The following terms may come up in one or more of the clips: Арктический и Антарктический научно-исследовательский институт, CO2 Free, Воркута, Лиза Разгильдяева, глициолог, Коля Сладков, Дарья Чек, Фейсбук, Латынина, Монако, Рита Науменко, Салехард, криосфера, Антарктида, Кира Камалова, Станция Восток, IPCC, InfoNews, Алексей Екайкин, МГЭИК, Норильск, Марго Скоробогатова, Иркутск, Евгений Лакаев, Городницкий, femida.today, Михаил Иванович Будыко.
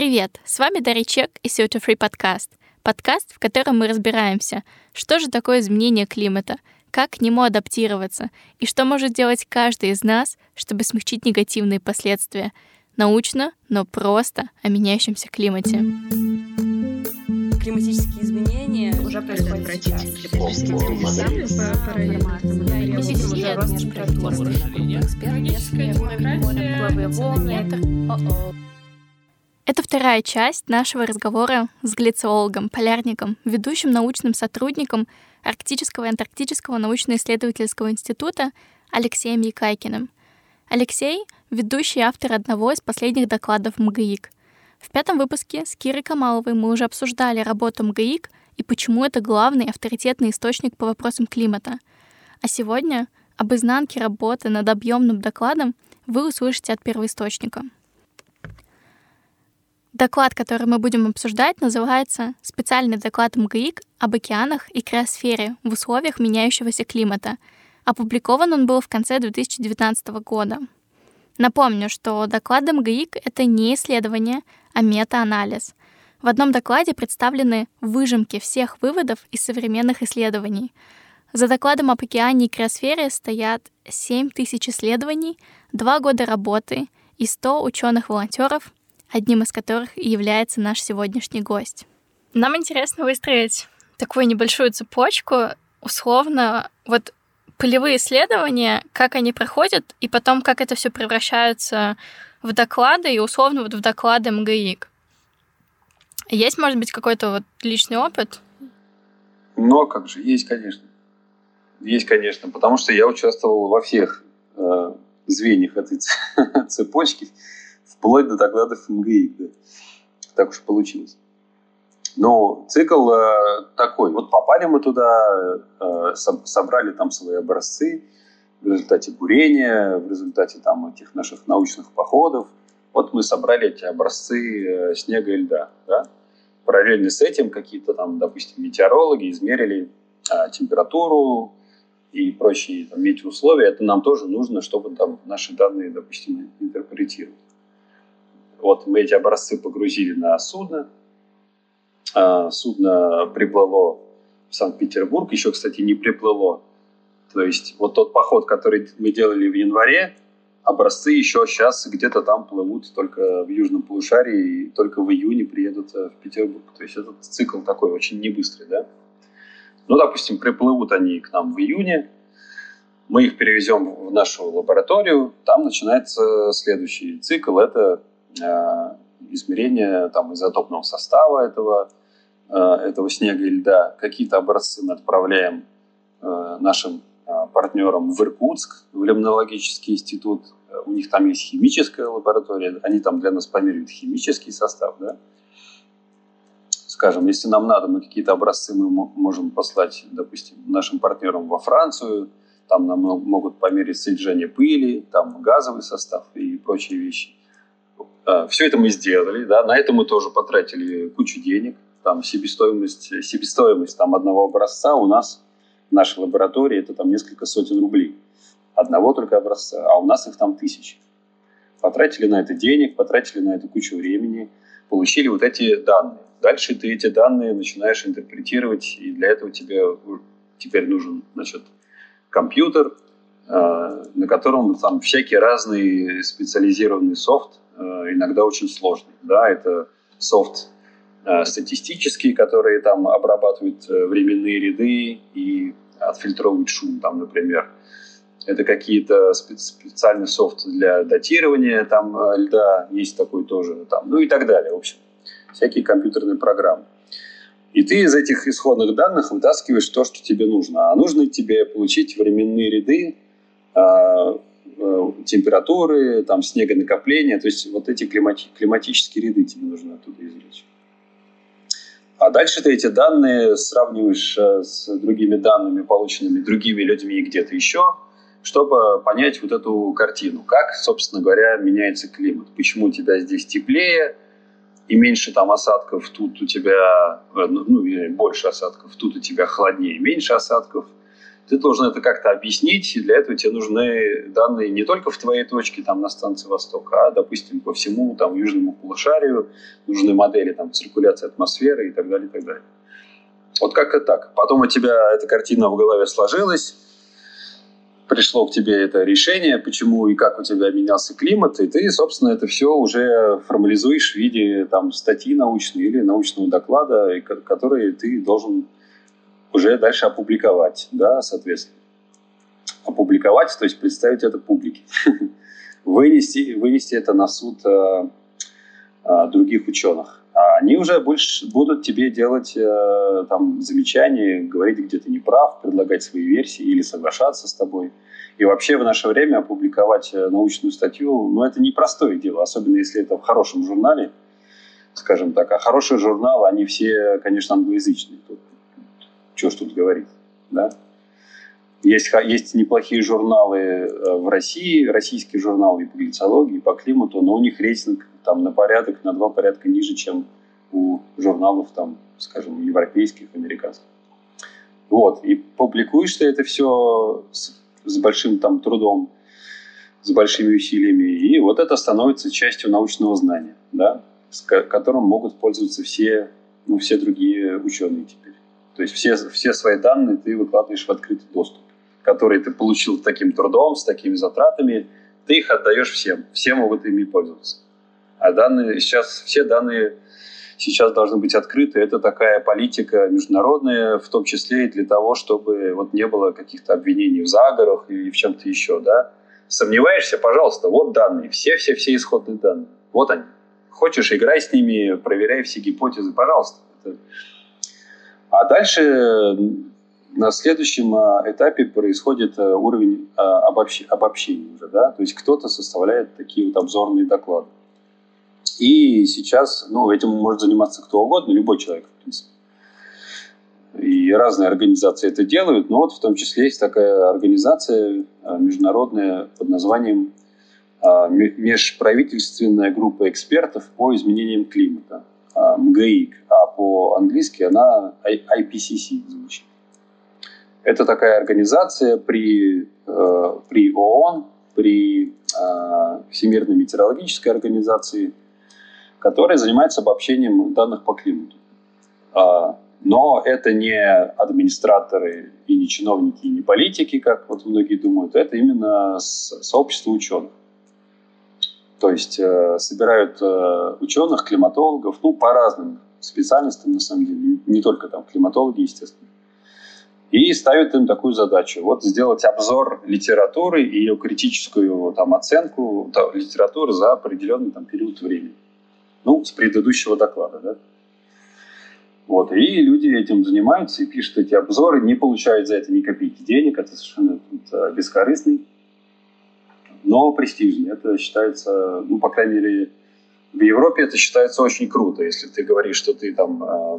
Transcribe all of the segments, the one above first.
Привет, с вами Дарья Чек и CO2 Free подкаст. Подкаст, в котором мы разбираемся, что же такое изменение климата, как к нему адаптироваться и что может делать каждый из нас, чтобы смягчить негативные последствия. Научно, но просто о меняющемся климате. Климатические изменения уже происходят. Это вторая часть нашего разговора с глициологом, полярником, ведущим научным сотрудником Арктического и Антарктического научно-исследовательского института Алексеем Екайкиным. Алексей — ведущий автор одного из последних докладов МГЭИК. В пятом выпуске с Кирой Камаловой мы уже обсуждали работу МГЭИК и почему это главный авторитетный источник по вопросам климата. А сегодня об изнанке работы над объемным докладом вы услышите от первоисточника. Доклад, который мы будем обсуждать, называется «Специальный доклад МГЭИК об океанах и криосфере в условиях меняющегося климата». Опубликован он был в конце 2019 года. Напомню, что доклад МГЭИК — это не исследование, а мета-анализ. В одном докладе представлены выжимки всех выводов из современных исследований. За докладом об океане и криосфере стоят 7000 исследований, 2 года работы и 100 ученых-волонтеров, одним из которых и является наш сегодняшний гость. Нам интересно выстроить такую небольшую цепочку, условно, вот полевые исследования, как они проходят, и потом, как это все превращается в доклады, и условно вот в доклады МГЭИК. Есть, может быть, какой-то вот личный опыт? Ну, как же, есть, конечно. Есть, конечно, потому что я участвовал во всех звеньях этой цепочки, вплоть до докладов МГЭИК. Да. Так уж получилось. Но цикл такой. Вот попали мы туда, собрали там свои образцы в результате бурения, в результате там этих наших научных походов. Вот мы собрали эти образцы снега и льда. Да? Параллельно с этим какие-то там, допустим, метеорологи измерили температуру и прочие там метеоусловия. Это нам тоже нужно, чтобы там наши данные, допустим, интерпретировать. Вот мы эти образцы погрузили на судно. Судно приплыло в Санкт-Петербург. Еще, кстати, не приплыло. То есть вот тот поход, который мы делали в январе, образцы еще сейчас где-то там плывут только в Южном полушарии и только в июне приедут в Петербург. То есть этот цикл такой очень небыстрый, да? Ну, допустим, приплывут они к нам в июне. Мы их перевезем в нашу лабораторию. Там начинается следующий цикл. Это измерения там, изотопного состава этого снега и льда. Какие-то образцы мы отправляем нашим партнерам в Иркутск, в Лимнологический институт. У них там есть химическая лаборатория. Они там для нас померяют химический состав. Да? Скажем, если нам надо, мы какие-то образцы мы можем послать, допустим, нашим партнерам во Францию. Там нам могут померить содержание пыли, там газовый состав и прочие вещи. Все это мы сделали, да, на это мы тоже потратили кучу денег. Там себестоимость там, одного образца у нас в нашей лаборатории это там несколько сотен рублей. Одного только образца, а у нас их там тысячи. Потратили на это денег, потратили на это кучу времени, получили вот эти данные. Дальше ты эти данные начинаешь интерпретировать, и для этого тебе теперь нужен, значит, компьютер, на котором там всякий разный специализированный софт, иногда очень сложный. Да? Это софт статистический, который там обрабатывает временные ряды и отфильтровывает шум, там, например. Это какие-то специальный софт для датирования там, льда, есть такой тоже, там, ну и так далее. В общем, всякие компьютерные программы. И ты из этих исходных данных вытаскиваешь то, что тебе нужно. А нужно тебе получить временные ряды, температуры, там, снегонакопления. То есть вот эти климатические ряды тебе нужно оттуда извлечь. А дальше ты эти данные сравниваешь с другими данными, полученными другими людьми где-то еще, чтобы понять вот эту картину. Как, собственно говоря, меняется климат. Почему у тебя здесь теплее и меньше там осадков, тут у тебя... Ну, больше осадков, тут у тебя холоднее, меньше осадков. ты должен это как-то объяснить, и для этого тебе нужны данные не только в твоей точке, там, на станции Восток, а, допустим, по всему там, южному полушарию, нужны модели там, циркуляции атмосферы и так далее, и так далее. Вот как-то так. Потом у тебя эта картина в голове сложилась, пришло к тебе это решение, почему и как у тебя менялся климат, и ты, собственно, это все уже формализуешь в виде там, статьи научной или научного доклада, который ты должен уже дальше опубликовать, да, соответственно. Опубликовать, то есть представить это публике. Вынести это на суд других ученых. А они уже больше будут тебе делать там, замечания, говорить, где ты не прав, предлагать свои версии или соглашаться с тобой. И вообще в наше время опубликовать научную статью, ну, это непростое дело, особенно если это в хорошем журнале, скажем так. А хорошие журналы, они все, конечно, англоязычные. Чего ж тут говорить, да? Есть неплохие журналы в России, российские журналы и по глицологии, и по климату, но у них рейтинг там на 2 порядка ниже, чем у журналов, там, скажем, европейских, американских. Вот, и публикуешь ты это все с большим там трудом, с большими усилиями, и вот это становится частью научного знания, да, с которым могут пользоваться все другие ученые теперь. То есть все свои данные ты выкладываешь в открытый доступ, которые ты получил таким трудом, с такими затратами, ты их отдаешь всем. Все могут ими пользоваться. А все данные сейчас должны быть открыты. Это такая политика международная, в том числе и для того, чтобы вот не было каких-то обвинений в заговорах или в чем-то еще. Да? Сомневаешься? Пожалуйста, вот данные, все-все-все исходные данные. Вот они. Хочешь, играй с ними, проверяй все гипотезы, пожалуйста. А дальше на следующем этапе происходит уровень обобщения уже, да, то есть кто-то составляет такие вот обзорные доклады. И сейчас, ну, этим может заниматься кто угодно, любой человек, в принципе. И разные организации это делают, но вот в том числе есть такая организация международная под названием Межправительственная группа экспертов по изменениям климата. МГЭИК, а по-английски она IPCC звучит. Это такая организация при ООН, при Всемирной метеорологической организации, которая занимается обобщением данных по климату. Но это не администраторы и не чиновники, и не политики, как вот многие думают, это именно сообщество ученых. То есть собирают ученых, климатологов, ну, по разным специальностям, на самом деле, не только там климатологи, естественно, и ставят им такую задачу. Вот сделать обзор литературы и ее критическую там, оценку там, литературы за определенный там, период времени. Ну, с предыдущего доклада, да. Вот, и люди этим занимаются и пишут эти обзоры, не получают за это ни копейки денег, это совершенно бескорыстный. Но престижно. Это считается, ну, по крайней мере, в Европе это считается очень круто. Если ты говоришь, что ты там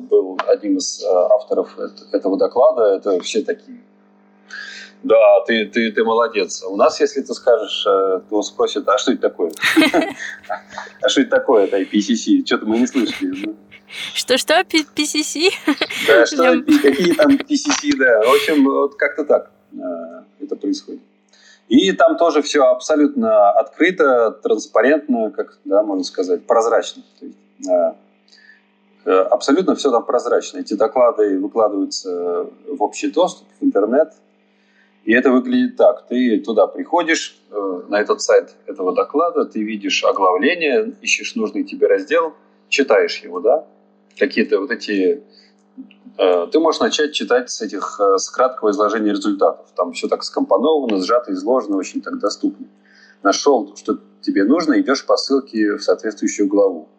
был одним из авторов этого доклада, это все такие. Да, ты молодец. У нас, если ты скажешь, то спросят, а что это такое? А что это такое, это IPCC? Что-то мы не слышали. Что-что, IPCC? Да, что, какие там IPCC, да. В общем, вот как-то так это происходит. И там тоже все абсолютно открыто, транспарентно, как, да, можно сказать, прозрачно. То есть, абсолютно все там прозрачно. Эти доклады выкладываются в общий доступ, в интернет. И это выглядит так. Ты туда приходишь, на этот сайт этого доклада, ты видишь оглавление, ищешь нужный тебе раздел, читаешь его, да? Какие-то вот эти... Ты можешь начать читать с краткого изложения результатов. Там все так скомпоновано, сжато, изложено, очень так доступно. Нашел, что тебе нужно, идешь по ссылке в соответствующую главу.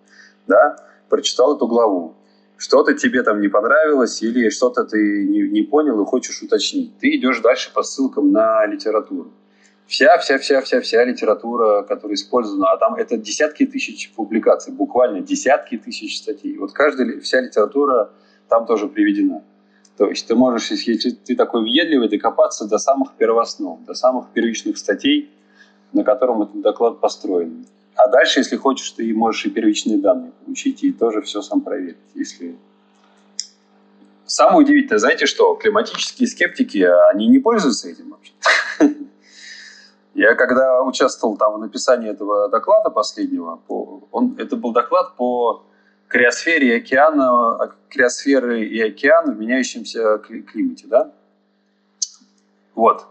Да? Прочитал эту главу. Что-то тебе там не понравилось или что-то ты не понял и хочешь уточнить. Ты идешь дальше по ссылкам на литературу. Вся литература, которая использована, а там это десятки тысяч публикаций, буквально десятки тысяч статей. Вот вся литература там тоже приведена. То есть ты можешь, если ты такой въедливый, докопаться до самых первооснов, до самых первичных статей, на котором этот доклад построен. А дальше, если хочешь, ты можешь и первичные данные получить, и тоже все сам проверить, если Самое удивительное, знаете что? Климатические скептики, они не пользуются этим вообще. Я когда участвовал там в написании этого доклада последнего, это был доклад по криосфере и океана в меняющемся климате, да? Вот.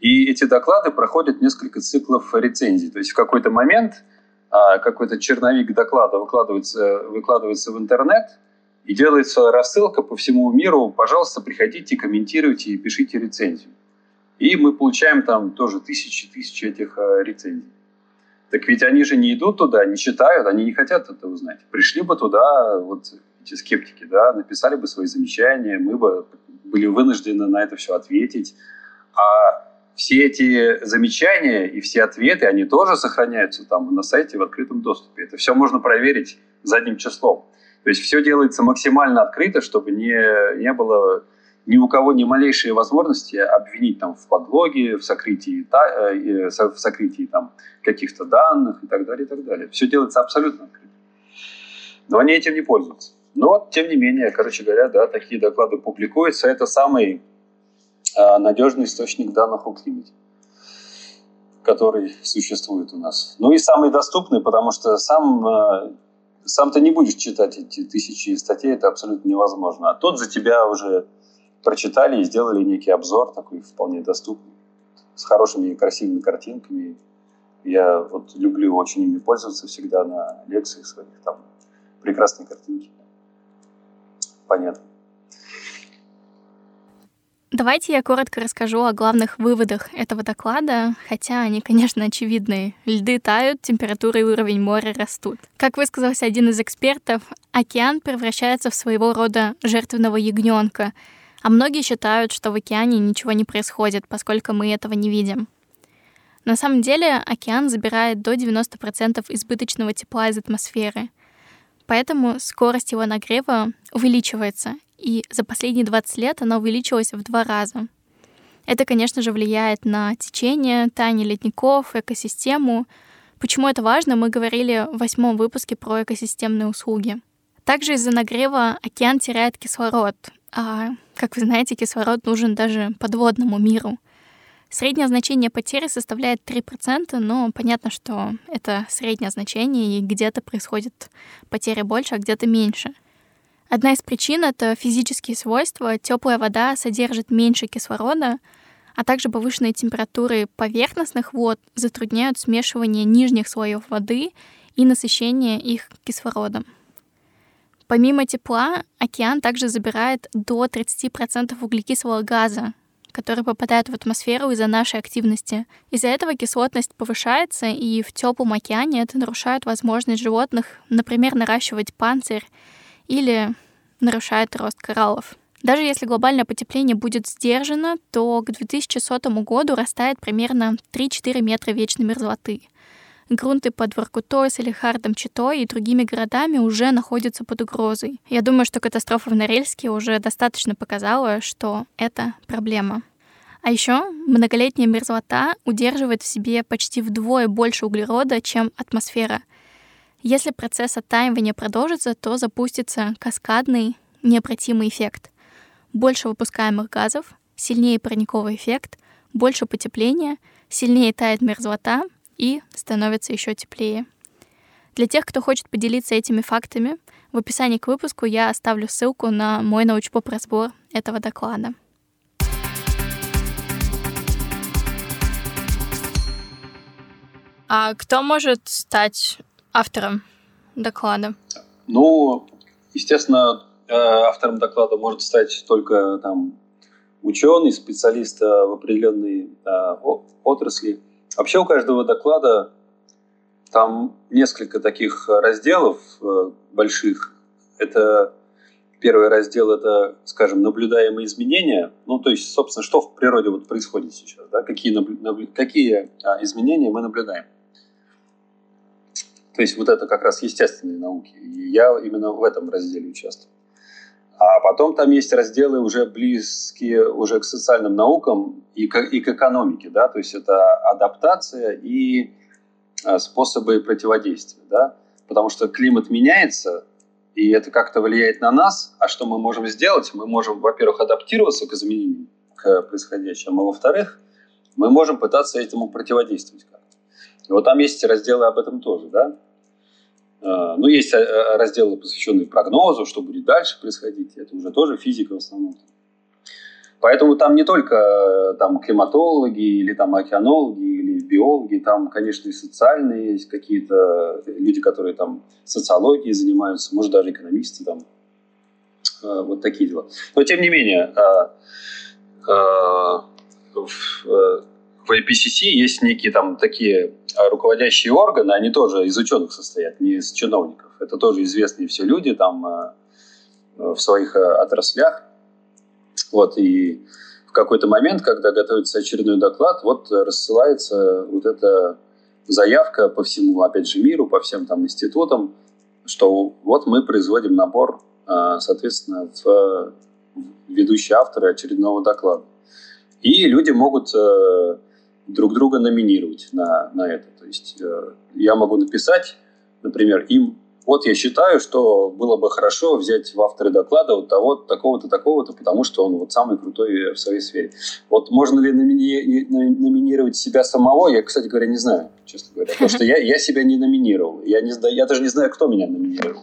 И эти доклады проходят несколько циклов рецензий. То есть в какой-то момент какой-то черновик доклада выкладывается в интернет и делается рассылка по всему миру. Пожалуйста, приходите, комментируйте и пишите рецензию. И мы получаем там тоже тысячи этих рецензий. Так ведь они же не идут туда, не читают, они не хотят это узнать. Пришли бы туда вот эти скептики, да, написали бы свои замечания, мы бы были вынуждены на это все ответить. А все эти замечания и все ответы, они тоже сохраняются там на сайте в открытом доступе. Это все можно проверить задним числом. То есть все делается максимально открыто, чтобы не было ни у кого ни малейшей возможности обвинить там в подлоге, в сокрытии там каких-то данных и так далее, и так далее. Все делается абсолютно открыто. Но они этим не пользуются. Но, тем не менее, короче говоря, да, такие доклады публикуются. Это самый надежный источник данных о климате, который существует у нас. Ну и самый доступный, потому что сам ты не будешь читать эти тысячи статей, это абсолютно невозможно. А тут за тебя уже прочитали и сделали некий обзор, такой вполне доступный, с хорошими и красивыми картинками. Я вот люблю очень ими пользоваться всегда на лекциях своих, там прекрасные картинки. Понятно. Давайте я коротко расскажу о главных выводах этого доклада, хотя они, конечно, очевидны. Льды тают, температура и уровень моря растут. Как высказался один из экспертов, океан превращается в своего рода жертвенного ягненка, а многие считают, что в океане ничего не происходит, поскольку мы этого не видим. На самом деле океан забирает до 90% избыточного тепла из атмосферы, поэтому скорость его нагрева увеличивается, и за последние 20 лет она увеличилась в 2 раза. Это, конечно же, влияет на течение, таяние ледников, экосистему. Почему это важно, мы говорили в 8-м выпуске про экосистемные услуги. Также из-за нагрева океан теряет кислород. А, как вы знаете, кислород нужен даже подводному миру. Среднее значение потери составляет 3%, но понятно, что это среднее значение, и где-то происходит потери больше, а где-то меньше. Одна из причин — это физические свойства. Теплая вода содержит меньше кислорода, а также повышенные температуры поверхностных вод затрудняют смешивание нижних слоев воды и насыщение их кислородом. Помимо тепла, океан также забирает до 30% углекислого газа, который попадает в атмосферу из-за нашей активности. Из-за этого кислотность повышается, и в теплом океане это нарушает возможность животных, например, наращивать панцирь или нарушает рост кораллов. Даже если глобальное потепление будет сдержано, то к 2100 году растает примерно 3-4 метра вечной мерзлоты. Грунты под Воркутой, Салехардом, Читой и другими городами уже находятся под угрозой. Я думаю, что катастрофа в Норильске уже достаточно показала, что это проблема. А еще многолетняя мерзлота удерживает в себе почти вдвое больше углерода, чем атмосфера. Если процесс оттаивания продолжится, то запустится каскадный необратимый эффект. Больше выпускаемых газов, сильнее парниковый эффект, больше потепления, сильнее тает мерзлота — и становится еще теплее. Для тех, кто хочет поделиться этими фактами, в описании к выпуску я оставлю ссылку на мой научпоп-разбор этого доклада. А кто может стать автором доклада? Ну, естественно, автором доклада может стать только там ученый, специалист в определенной отрасли. Вообще у каждого доклада там несколько таких разделов больших. Это первый раздел — это, скажем, наблюдаемые изменения. Ну, то есть, собственно, что в природе вот происходит сейчас, да? Какие изменения мы наблюдаем. То есть вот это как раз естественные науки. И я именно в этом разделе участвую. А потом там есть разделы уже близкие уже к социальным наукам и к экономике, да, то есть это адаптация и способы противодействия, да, потому что климат меняется, и это как-то влияет на нас. А что мы можем сделать? Мы можем, во-первых, адаптироваться к изменениям, к происходящему, а во-вторых, мы можем пытаться этому противодействовать как-то. И вот там есть разделы об этом тоже, да? Ну, есть разделы, посвященные прогнозу, что будет дальше происходить. Это уже тоже физика в основном. Поэтому там не только там, климатологи, или там, океанологи, или биологи. Там, конечно, и социальные есть какие-то люди, которые там, социологией занимаются. Может, даже экономисты. Там. Вот такие дела. Но, тем не менее, в IPCC есть некие там такие руководящие органы, они тоже из ученых состоят, не из чиновников. Это тоже известные все люди там в своих отраслях. Вот, и в какой-то момент, когда готовится очередной доклад, вот рассылается вот эта заявка по всему, опять же, миру, по всем там институтам, что вот мы производим набор, соответственно, в ведущие авторы очередного доклада. И люди могут друг друга номинировать на это. То есть я могу написать, например, им, вот я считаю, что было бы хорошо взять в авторы доклада вот того, такого-то, такого-то, потому что он вот самый крутой в своей сфере. Вот можно ли номинировать себя самого? Я, кстати говоря, не знаю, честно говоря, потому что я себя не номинировал. Я даже не знаю, кто меня номинировал.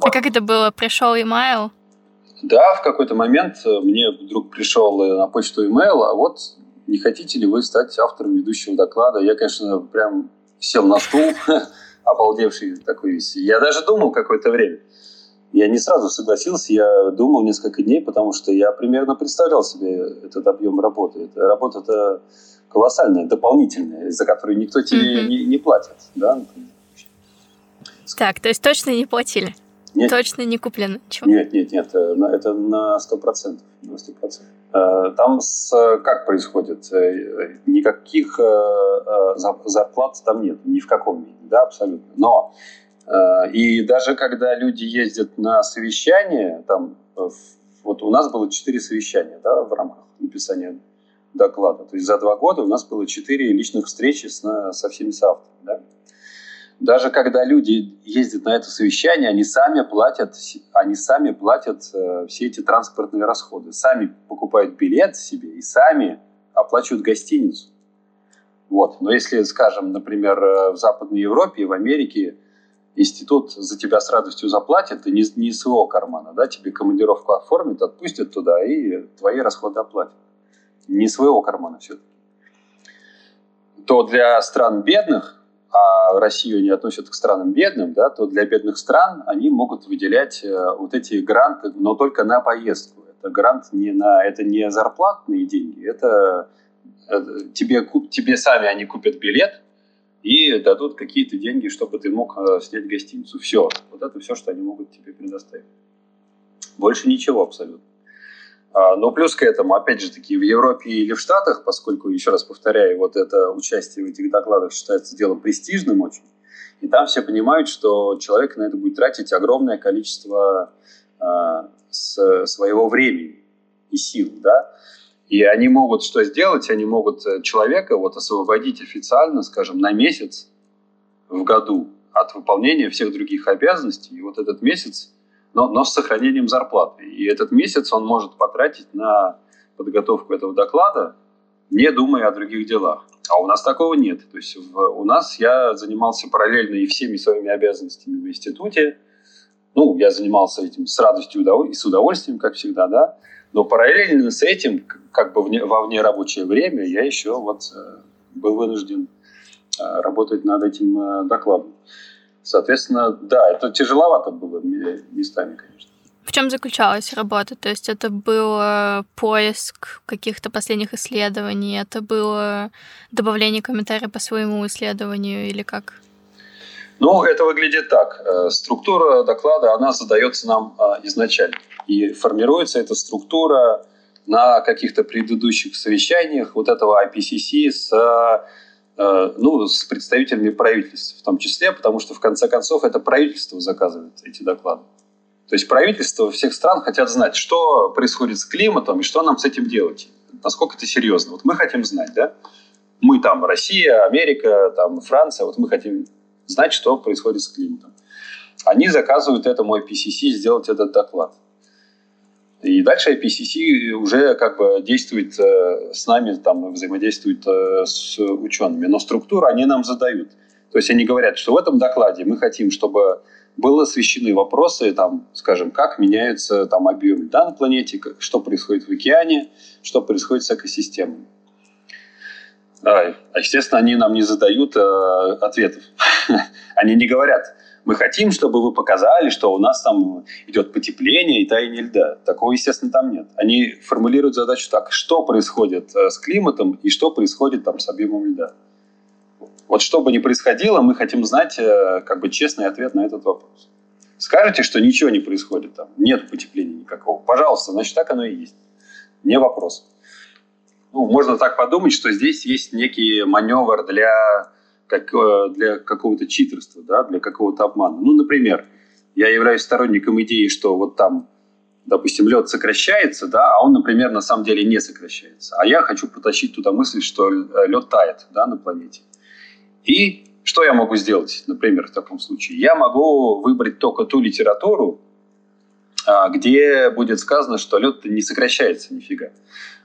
А как это было? Пришел имейл? Да, в какой-то момент мне вдруг пришел на почту имейл, а вот не хотите ли вы стать автором ведущего доклада? Я, конечно, прям сел на стул, обалдевший такой весь. Я даже думал какое-то время. Я не сразу согласился, я думал несколько дней, потому что я примерно представлял себе этот объем работы. Работа-то колоссальная, дополнительная, за которую никто тебе не платит. Да? Так, то есть точно не платили? Нет. Точно не куплено? Чего? Нет. Это на 100%. Там как происходит? Никаких зарплат там нет. Ни в каком виде. Да, абсолютно. Но и даже когда люди ездят на совещания, там, вот у нас было 4 совещания, да, в рамках написания доклада. То есть за 2 года у нас было 4 личных встречи со всеми соавторами. Да? Даже когда люди ездят на это совещание, они сами платят все эти транспортные расходы. Сами покупают билет себе и сами оплачивают гостиницу. Вот. Но если, скажем, например, в Западной Европе и в Америке институт за тебя с радостью заплатит, и не из своего кармана, да, тебе командировку оформят, отпустят туда и твои расходы оплатят. Не из своего кармана все-таки. То для стран бедных, а Россию не относят к странам бедным, да, то для бедных стран они могут выделять вот эти гранты, но только на поездку. Это грант это не зарплатные деньги, это тебе сами они купят билет и дадут какие-то деньги, чтобы ты мог снять гостиницу. Все, вот это все, что они могут тебе предоставить. Больше ничего абсолютно. Но плюс к этому, опять же таки, в Европе или в Штатах, поскольку, еще раз повторяю, вот это участие в этих докладах считается делом престижным очень, и там все понимают, что человек на это будет тратить огромное количество своего времени и сил, да, и они могут что сделать? Они могут человека вот освободить официально, скажем, на месяц в году от выполнения всех других обязанностей, и вот этот месяц, но с сохранением зарплаты. И этот месяц он может потратить на подготовку этого доклада, не думая о других делах. А у нас такого нет. То есть у нас я занимался параллельно и всеми своими обязанностями в институте. Ну, я занимался этим с радостью и с удовольствием, как всегда, да. Но параллельно с этим, как бы во внерабочее время, я еще вот был вынужден работать над этим докладом. Соответственно, да, это тяжеловато было местами, конечно. В чем заключалась работа? То есть это был поиск каких-то последних исследований, это было добавление комментариев по своему исследованию или как? Ну, это выглядит так. Структура доклада, она задается нам изначально. И формируется эта структура на каких-то предыдущих совещаниях вот этого IPCC с представителями правительств в том числе, потому что, в конце концов, это правительство заказывает эти доклады. То есть правительства всех стран хотят знать, что происходит с климатом и что нам с этим делать. Насколько это серьезно. Вот мы хотим знать, да? Мы там Россия, Америка, там Франция, вот мы хотим знать, что происходит с климатом. они заказывают этому IPCC сделать этот доклад. И дальше IPCC уже как бы действует с нами, там, взаимодействует с учеными. Но структуру они нам задают. То есть они говорят, что в этом докладе мы хотим, чтобы были освещены вопросы, там, скажем, как меняется там, объем льда на планете, как, что происходит в океане, что происходит с экосистемами. Естественно, они нам не задают ответов. Они не говорят, мы хотим, чтобы вы показали, что у нас там идет потепление и таяние льда. Такого, естественно, там нет. Они формулируют задачу так, что происходит с климатом и что происходит там, с объемом льда. Вот что бы ни происходило, мы хотим знать как бы честный ответ на этот вопрос. Скажете, что ничего не происходит, там, нет потепления никакого. Пожалуйста, значит, так оно и есть. Не вопрос. Ну, можно так подумать, что здесь есть некий маневр для какого-то читерства, да, для какого-то обмана. Ну, например, я являюсь сторонником идеи, что вот там, допустим, лед сокращается, да, а он, например, на самом деле не сокращается. А я хочу протащить туда мысль, что лед тает, да, на планете. И что я могу сделать, например, в таком случае? Я могу выбрать только ту литературу, где будет сказано, что лед не сокращается нифига,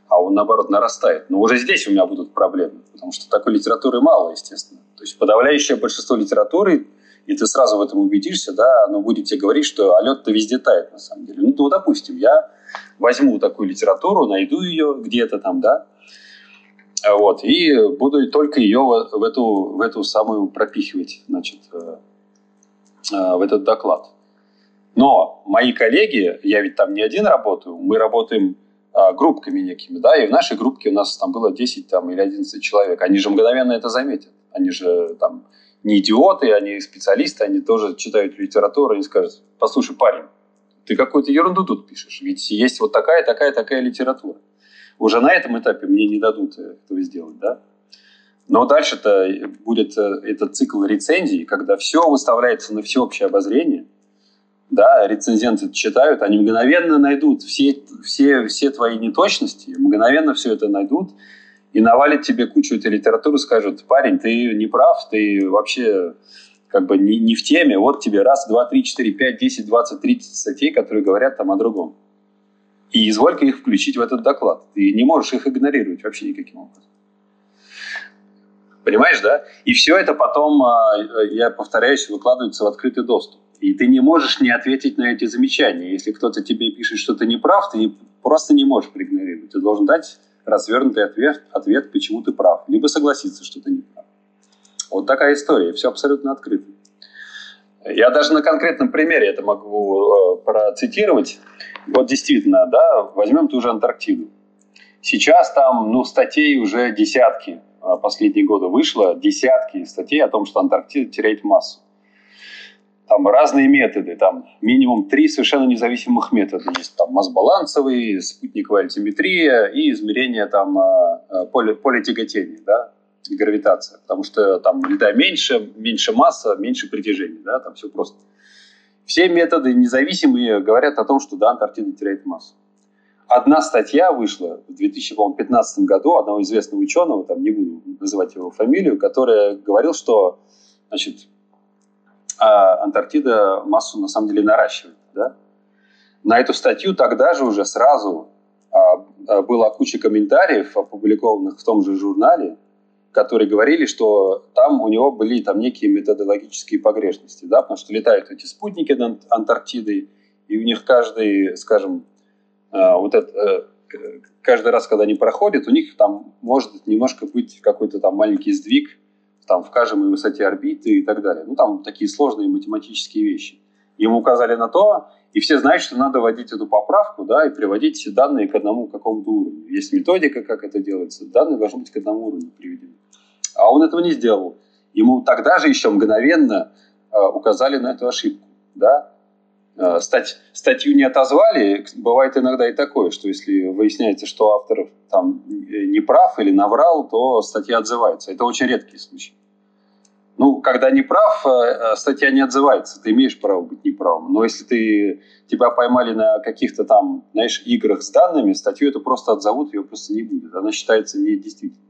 а он, наоборот, нарастает. Но уже здесь у меня будут проблемы, потому что такой литературы мало, естественно. То есть подавляющее большинство литературы, и ты сразу в этом убедишься, да, оно будет тебе говорить, что лед-то везде тает, на самом деле. Ну, допустим, я возьму такую литературу, найду ее где-то там, да, вот, и буду только ее в эту самую пропихивать, значит, в этот доклад. Но мои коллеги, я ведь там не один работаю, мы работаем группками некими, да, и в нашей группке у нас там было 10 там, или 11 человек, они же мгновенно это заметят, они же там не идиоты, они специалисты, они тоже читают литературу, они скажут, послушай, парень, ты какую-то ерунду тут пишешь, ведь есть вот такая литература. Уже на этом этапе мне не дадут этого сделать, да? Но дальше-то будет этот цикл рецензий, когда все выставляется на всеобщее обозрение, да, рецензенты читают, они мгновенно найдут все твои неточности, мгновенно все это найдут и навалят тебе кучу этой литературы, скажут, парень, ты не прав, ты вообще как бы не в теме, вот тебе раз, два, три, четыре, пять, 10, 20, 30 статей, которые говорят там о другом. И изволь-ка их включить в этот доклад. Ты не можешь их игнорировать вообще никаким образом. Понимаешь, да? И все это потом, я повторяюсь, выкладывается в открытый доступ. И ты не можешь не ответить на эти замечания. Если кто-то тебе пишет, что ты не прав, ты просто не можешь проигнорировать. Ты должен дать развернутый ответ, почему ты прав. Либо согласиться, что ты не прав. Вот такая история. Все абсолютно открыто. Я даже на конкретном примере это могу процитировать. Вот действительно, да, возьмем ту же Антарктиду. Сейчас там, ну, статей уже десятки, последние годы вышло, десятки статей о том, что Антарктида теряет массу. Там разные методы, там минимум 3 совершенно независимых метода. Есть там масс-балансовый, спутниковая альтиметрия и измерение там поля тяготения, да, и гравитация. Потому что там льда меньше масса, меньше притяжения, да, там все просто. Все методы независимые говорят о том, что да, Антарктида теряет массу. Одна статья вышла в 2015 году одного известного ученого, там не буду называть его фамилию, который говорил, что значит, Антарктида массу на самом деле наращивает. Да? На эту статью тогда же уже сразу была куча комментариев, опубликованных в том же журнале, которые говорили, что там у него были там некие методологические погрешности, да, потому что летают эти спутники над Антарктидой, и у них каждый, скажем, каждый раз, когда они проходят, у них там может немножко быть какой-то там маленький сдвиг там, в каждой высоте орбиты и так далее. Ну, там такие сложные математические вещи. Ему указали на то, и все знают, что надо вводить эту поправку, да, и приводить все данные к одному какому-то уровню. Есть методика, как это делается, данные должны быть к одному уровню приведены. А он этого не сделал. Ему тогда же еще мгновенно указали на эту ошибку. Да? Статью не отозвали. Бывает иногда и такое, что если выясняется, что автор там, не прав или наврал, то статья отзывается. Это очень редкий случай. Ну, когда не прав, статья не отзывается. Ты имеешь право быть неправым. Но если тебя поймали на каких-то там, знаешь, играх с данными, статью эту просто отзовут, ее просто не будет. Она считается недействительной.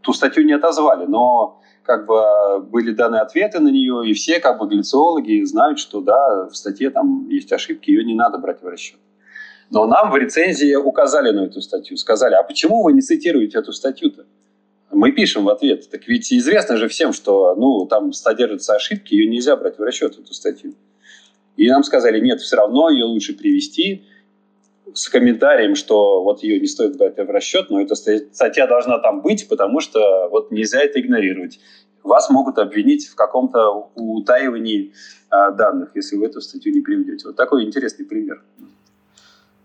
Ту статью не отозвали, но как бы были даны ответы на нее, и все как бы глициологи знают, что да, в статье там есть ошибки, ее не надо брать в расчет. Но нам в рецензии указали на эту статью, сказали, а почему вы не цитируете эту статью-то? Мы пишем в ответ, так ведь известно же всем, что ну, там содержатся ошибки, ее нельзя брать в расчет, эту статью. И нам сказали, нет, все равно ее лучше привести с комментарием, что вот ее не стоит брать в расчет, но эта статья должна там быть, потому что вот нельзя это игнорировать. Вас могут обвинить в каком-то утаивании данных, если вы эту статью не приведете. Вот такой интересный пример.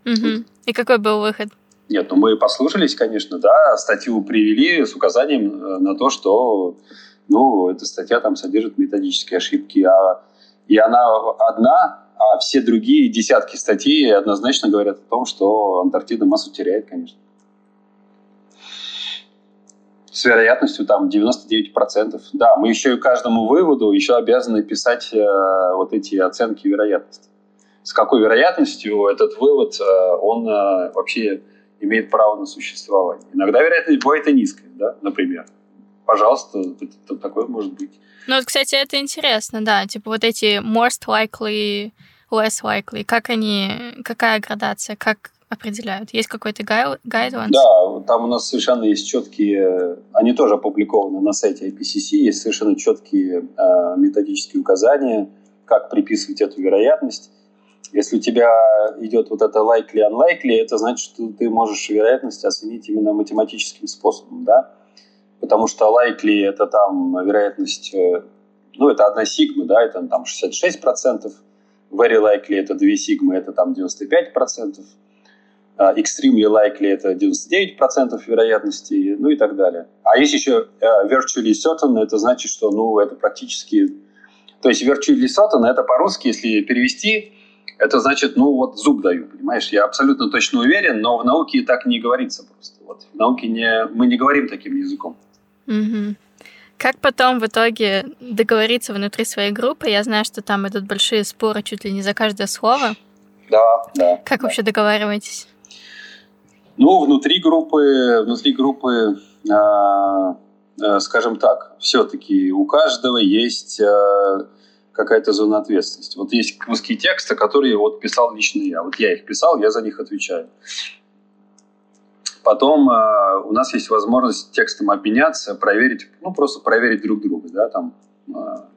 Угу. И какой был выход? Нет, ну мы послушались, конечно, да, статью привели с указанием на то, что ну, эта статья там содержит методические ошибки, и она одна, а все другие десятки статей однозначно говорят о том, что Антарктида массу теряет, конечно. С вероятностью там 99%. Да, мы еще и каждому выводу еще обязаны писать вот эти оценки вероятности. С какой вероятностью этот вывод, он вообще имеет право на существование. Иногда вероятность бывает и низкая, да, например. Пожалуйста, такое может быть. Ну, вот, кстати, это интересно, да. Типа вот эти most likely, less likely. Как они, какая градация, как определяют? Есть какой-то guidelines? Да, там у нас совершенно есть четкие, они тоже опубликованы на сайте IPCC, есть совершенно четкие методические указания, как приписывать эту вероятность. Если у тебя идет вот это likely, unlikely, это значит, что ты можешь вероятность оценить именно математическим способом, да? Потому что likely – это там вероятность, ну, это 1 сигма, да, это там 66%. Very likely – это 2 сигмы, это там 95%. Extremely likely – это 99% вероятности, ну и так далее. А есть еще virtually certain – это значит, что, ну, это практически… То есть virtually certain – это по-русски, если перевести… Это значит, ну вот зуб даю, понимаешь? Я абсолютно точно уверен, но в науке так не говорится просто. Вот, в науке мы не говорим таким языком. Угу. Как потом в итоге договориться внутри своей группы? Я знаю, что там идут большие споры чуть ли не за каждое слово. Да. Как вообще договариваетесь? Ну, внутри группы, скажем так, все-таки у каждого есть... какая-то зона ответственности. Вот есть узкие тексты, которые вот писал лично я. Вот я их писал, я за них отвечаю. Потом у нас есть возможность текстом обменяться, проверить, ну, просто проверить друг друга, да, там,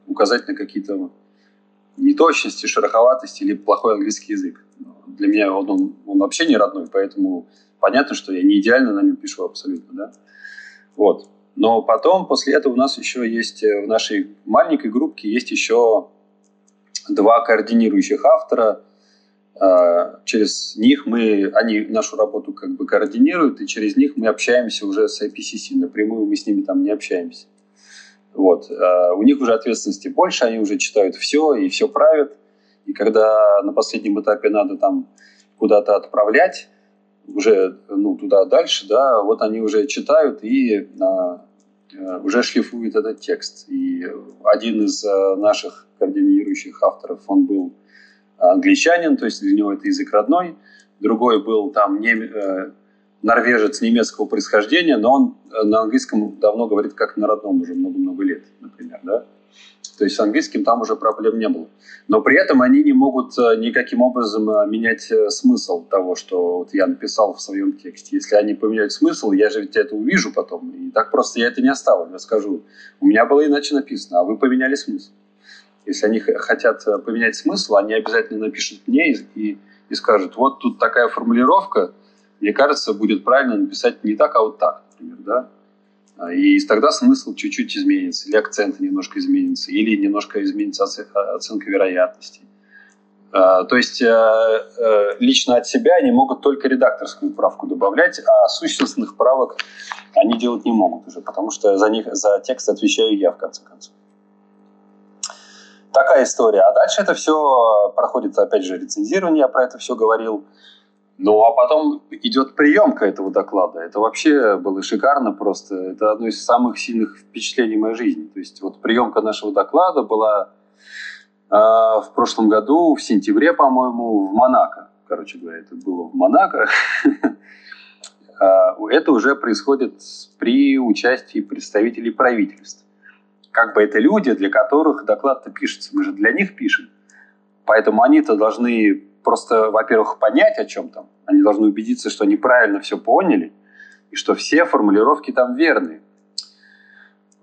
указать на какие-то неточности, шероховатости или плохой английский язык. Для меня он вообще не родной, поэтому понятно, что я не идеально на нем пишу абсолютно, да. Вот. Но потом, после этого, у нас еще есть в нашей маленькой группке есть еще 2 координирующих автора. Через них они нашу работу как бы координируют, и через них мы общаемся уже с IPCC. Напрямую мы с ними там не общаемся. Вот. У них уже ответственности больше, они уже читают все и все правят. И когда на последнем этапе надо там куда-то отправлять, уже ну, туда дальше, да, вот они уже читают и уже шлифуют этот текст. И один из наших координирующих авторов, он был англичанин, то есть для него это язык родной. Другой был там норвежец немецкого происхождения, но он на английском давно говорит как на родном уже много-много лет, например, да. То есть с английским там уже проблем не было. Но при этом они не могут никаким образом менять смысл того, что вот я написал в своем тексте. Если они поменяют смысл, я же ведь это увижу потом. И так просто я это не оставлю. Я скажу, у меня было иначе написано, а вы поменяли смысл. Если они хотят поменять смысл, они обязательно напишут мне и скажут, вот тут такая формулировка, мне кажется, будет правильно написать не так, а вот так, например, да? И тогда смысл чуть-чуть изменится, или акценты немножко изменятся, или немножко изменится оценка вероятности. То есть лично от себя они могут только редакторскую правку добавлять, а сущностных правок они делать не могут уже, потому что за текст отвечаю я, в конце концов. Такая история. А дальше это все проходит, опять же, рецензирование, я про это все говорил. Ну, а потом идет приемка этого доклада. Это вообще было шикарно просто. Это одно из самых сильных впечатлений моей жизни. То есть вот приемка нашего доклада была в прошлом году, в сентябре, по-моему, в Монако. Короче говоря, это было в Монако. Это уже происходит при участии представителей правительств. как бы это люди, для которых доклад-то пишется. Мы же для них пишем. Поэтому они-то должны просто, во-первых, понять, о чем там. Они должны убедиться, что они правильно все поняли, и что все формулировки там верные.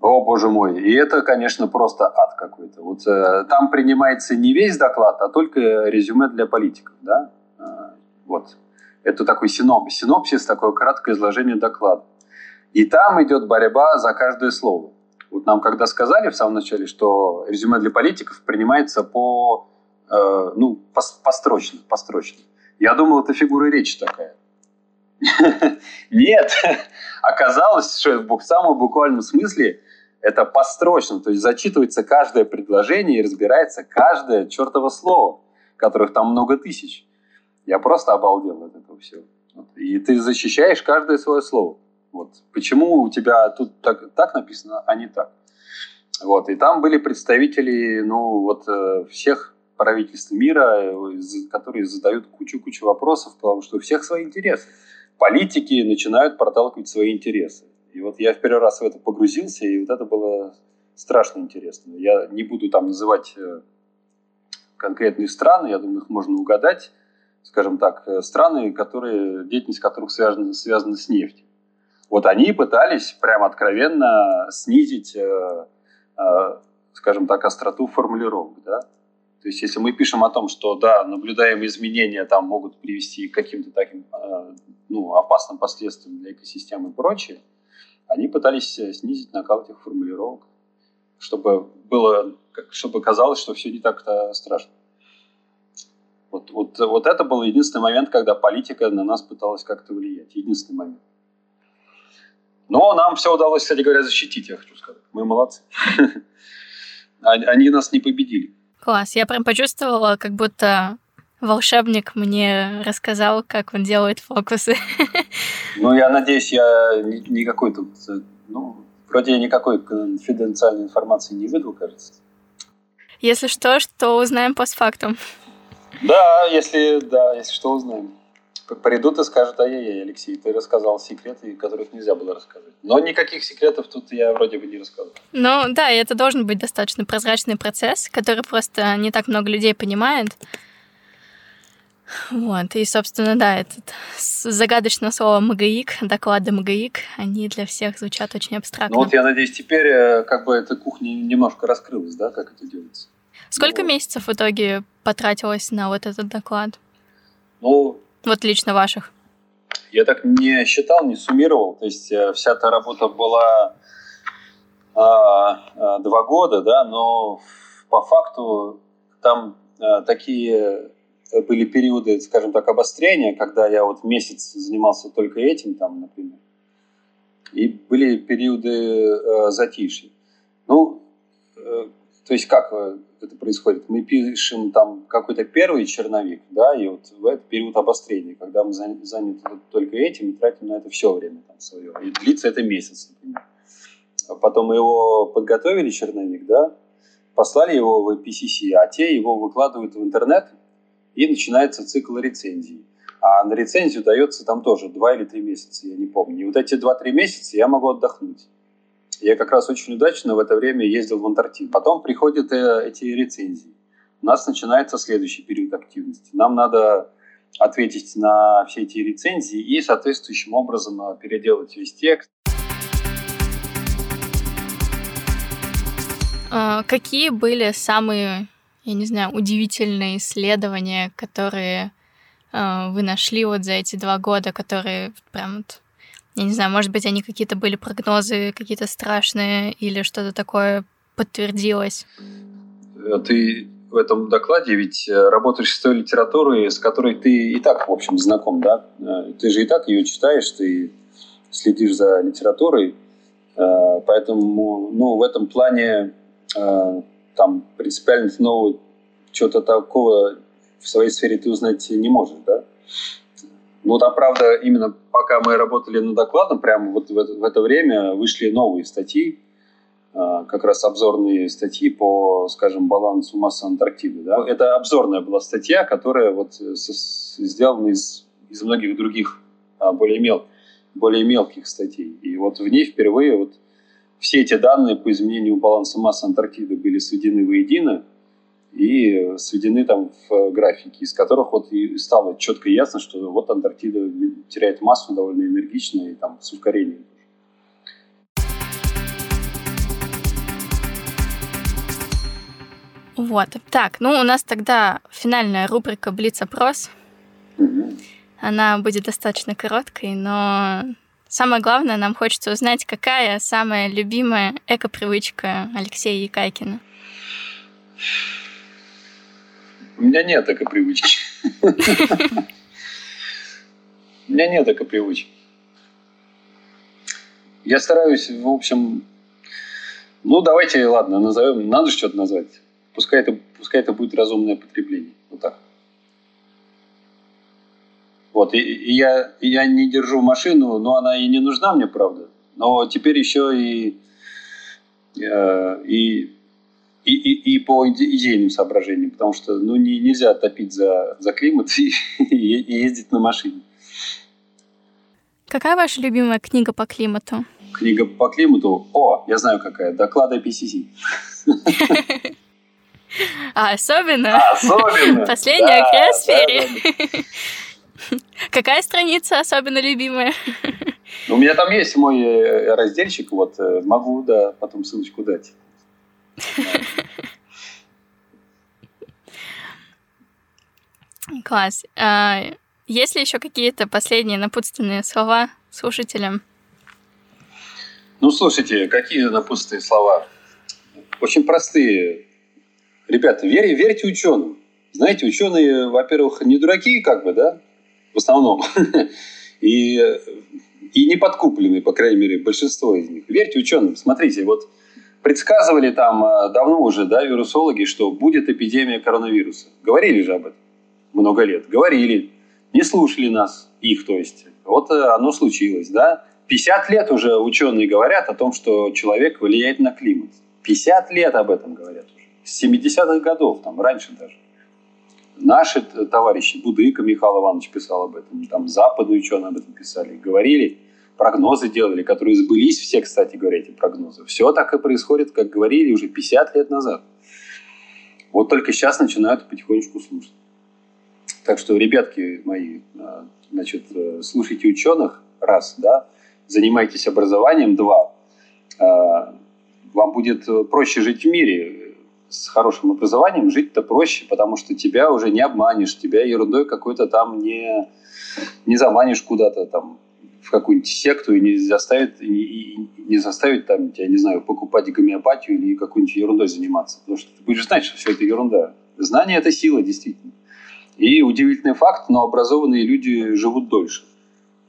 О, боже мой. И это, конечно, просто ад какой-то. Вот там принимается не весь доклад, а только резюме для политиков. Да? Вот. Это такой синопсис, такое краткое изложение доклада. И там идет борьба за каждое слово. Вот нам когда сказали в самом начале, что резюме для политиков принимается построчно. Я думал, это фигура речи такая. Нет. Оказалось, что в самом буквальном смысле это построчно. То есть зачитывается каждое предложение и разбирается каждое чертово слово, которых там много тысяч. Я просто обалдел от этого всего. И ты защищаешь каждое свое слово. Вот. Почему у тебя тут так написано, а не так? Вот. И там были представители всех правительств мира, которые задают кучу вопросов, потому что у всех свои интересы. Политики начинают проталкивать свои интересы. И вот я в первый раз в это погрузился, и вот это было страшно интересно. Я не буду там называть конкретные страны, я думаю, их можно угадать. Скажем так, страны, деятельность которых связана с нефтью. Вот они пытались прямо откровенно снизить, скажем так, остроту формулировок. Да? То есть, если мы пишем о том, что да, наблюдаемые изменения там могут привести к каким-то таким опасным последствиям для экосистемы и прочее, они пытались снизить накал этих формулировок, чтобы казалось, что все не так-то страшно. Вот это был единственный момент, когда политика на нас пыталась как-то влиять. Единственный момент. Но нам все удалось, кстати говоря, защитить, я хочу сказать. Мы молодцы. Они нас не победили. Класс. Я прям почувствовала, как будто волшебник мне рассказал, как он делает фокусы. Я надеюсь, я никакой тут... вроде я никакой конфиденциальной информации не выдал, кажется. Если что узнаем постфактум. Да, если что, узнаем. Придут и скажут: ай-яй-яй, Алексей, ты рассказал секреты, которых нельзя было рассказать. Но никаких секретов тут я вроде бы не рассказал. Да, и это должен быть достаточно прозрачный процесс, который просто не так много людей понимает. Вот, и, собственно, да, это загадочное слово МГЭИК, доклады МГЭИК, они для всех звучат очень абстрактно. Я надеюсь, теперь как бы эта кухня немножко раскрылась, да, как это делается. Сколько месяцев в итоге потратилось на вот этот доклад? Лично ваших. Я так не считал, не суммировал. То есть вся эта работа была 2 года, да, но по факту там такие были периоды, скажем так, обострения, когда я месяц занимался только этим, там, например, и были периоды затишья. То есть как это происходит? Мы пишем там какой-то первый черновик, да, и вот в этот период обострения, когда мы заняты только этим и тратим на это все время там свое. И длится это месяц, например. Потом мы его подготовили, черновик, да, послали его в IPCC, а те его выкладывают в интернет, и начинается цикл рецензий. А на рецензию дается там тоже 2 или 3 месяца, я не помню. И вот эти 2-3 месяца я могу отдохнуть. Я как раз очень удачно в это время ездил в Антарктиду. Потом приходят эти рецензии. У нас начинается следующий период активности. Нам надо ответить на все эти рецензии и соответствующим образом переделать весь текст. Какие были самые, удивительные исследования, которые вы нашли за эти 2 года, которые прям... Я не знаю, может быть, они какие-то были прогнозы, какие-то страшные, или что-то такое подтвердилось. Ты в этом докладе ведь работаешь с той литературой, с которой ты и так, в общем, знаком, да? Ты же и так ее читаешь, ты следишь за литературой, поэтому, в этом плане там принципиально нового чего-то такого в своей сфере ты узнать не можешь, да? Правда, именно пока мы работали над докладом, прямо вот в это время вышли новые статьи, как раз обзорные статьи по, скажем, балансу массы Антарктиды. Да? Это обзорная была статья, которая сделана из многих других более мелких статей. И вот в ней впервые все эти данные по изменению баланса массы Антарктиды были сведены воедино и сведены там в графике, из которых вот и стало четко ясно, что вот Антарктида теряет массу довольно энергично и там с ускорением. Вот. Так, ну у нас тогда финальная рубрика «Блиц-опрос». Угу. Она будет достаточно короткой, но самое главное, нам хочется узнать, какая самая любимая эко-привычка Алексея Екайкина. У меня нет эко-привычки. У меня нет эко-привычки. Я стараюсь, в общем... Ну, давайте, ладно, назовем. Надо что-то назвать. Пускай это будет разумное потребление. Вот так. Вот. И я не держу машину, но она и не нужна мне, правда. Но теперь еще и по идейным соображениям, потому что ну, нельзя топить за климат и ездить на машине. Какая ваша любимая книга по климату? Книга по климату? О, я знаю какая. Доклад IPCC. Особенно. Последняя к атмосфере. Какая страница особенно любимая? У меня там есть мой разделчик. Вот могу, да, потом ссылочку дать. Класс. Есть ли еще какие-то последние напутственные слова слушателям? Ну, слушайте, какие напутственные слова? Очень простые. Ребята, верьте ученым. Знаете, ученые, во-первых, не дураки, как бы, да, в основном, и не подкуплены, по крайней мере, большинство из них. Верьте ученым. Смотрите, вот предсказывали там давно уже, да, вирусологи, что будет эпидемия коронавируса. Говорили же об этом много лет. Говорили. Не слушали нас, их, то есть. Вот оно случилось, да. 50 лет уже ученые говорят о том, что человек влияет на климат. 50 лет об этом говорят уже. С 70-х годов, там, раньше даже. Наши товарищи, Будыко Михаил Иванович писал об этом, там западные ученые об этом писали, говорили, прогнозы делали, которые сбылись все, кстати говоря, эти прогнозы. Все так и происходит, как говорили уже 50 лет назад. Вот только сейчас начинают потихонечку слушать. Так что, ребятки мои, значит, слушайте ученых, раз, да, занимайтесь образованием, два, вам будет проще жить в мире. С хорошим образованием жить-то проще, потому что тебя уже не обманешь, тебя ерундой какой-то там не заманишь куда-то там в какую-нибудь секту и не заставит там, я не знаю, покупать гомеопатию или какой-нибудь ерундой заниматься. Потому что ты будешь знать, что все это ерунда. Знание – это сила, действительно. И удивительный факт, но образованные люди живут дольше.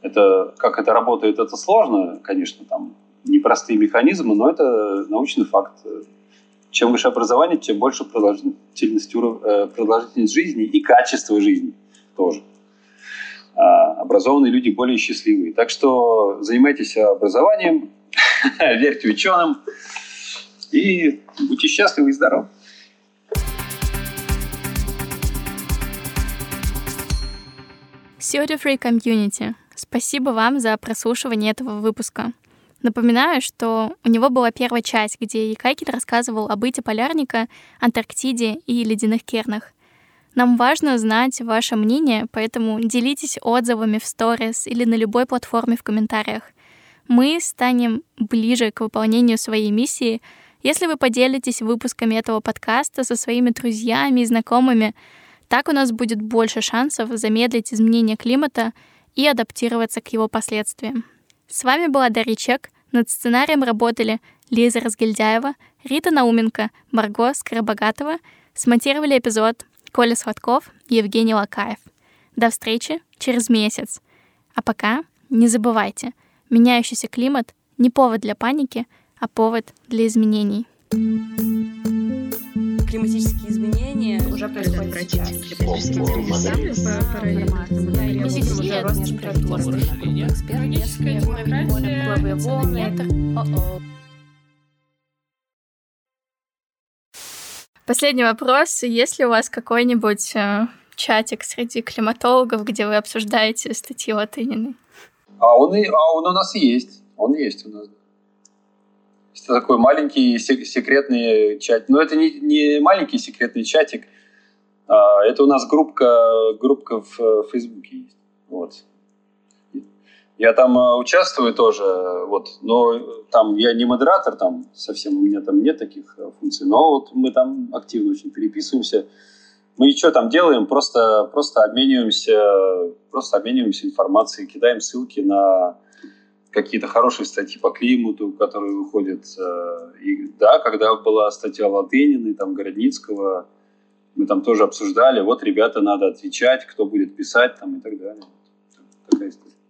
Это, как это работает, это сложно, конечно, там непростые механизмы, но это научный факт. Чем выше образование, тем больше продолжительность жизни и качество жизни тоже. Образованные люди более счастливые. Так что занимайтесь образованием, верьте ученым и будьте счастливы и здоровы. Сегодня Free Community. Спасибо вам за прослушивание этого выпуска. Напоминаю, что у него была первая часть, где Екайкин рассказывал о быте полярника, Антарктиде и ледяных кернах. Нам важно знать ваше мнение, поэтому делитесь отзывами в сторис или на любой платформе в комментариях. Мы станем ближе к выполнению своей миссии, если вы поделитесь выпусками этого подкаста со своими друзьями и знакомыми. Так у нас будет больше шансов замедлить изменение климата и адаптироваться к его последствиям. С вами была Дарья Чек. Над сценарием работали Лиза Разгильдяева, Рита Науменко, Марго Скоробогатова. Смонтировали эпизод Коля Сладков и Евгений Лакаев. До встречи через месяц. А пока не забывайте, меняющийся климат не повод для паники, а повод для изменений. Климатические изменения уже происходят сейчас. Последний вопрос. Есть ли у вас какой-нибудь чатик среди климатологов, где вы обсуждаете статьи Латыниной? А он у нас есть. Он есть у нас. такой маленький секретный чатик. Но это не маленький секретный чатик, это у нас группка в Фейсбуке есть. Вот. Я там участвую тоже, вот, но там я не модератор, там совсем у меня там нет таких функций, но вот мы там активно очень переписываемся. Мы что там делаем? Просто обмениваемся информацией, кидаем ссылки на какие-то хорошие статьи по климату, которые выходят. И да, когда была статья Латынины, там Городницкого, мы там тоже обсуждали, вот ребята, надо отвечать, кто будет писать там и так далее. Такая история.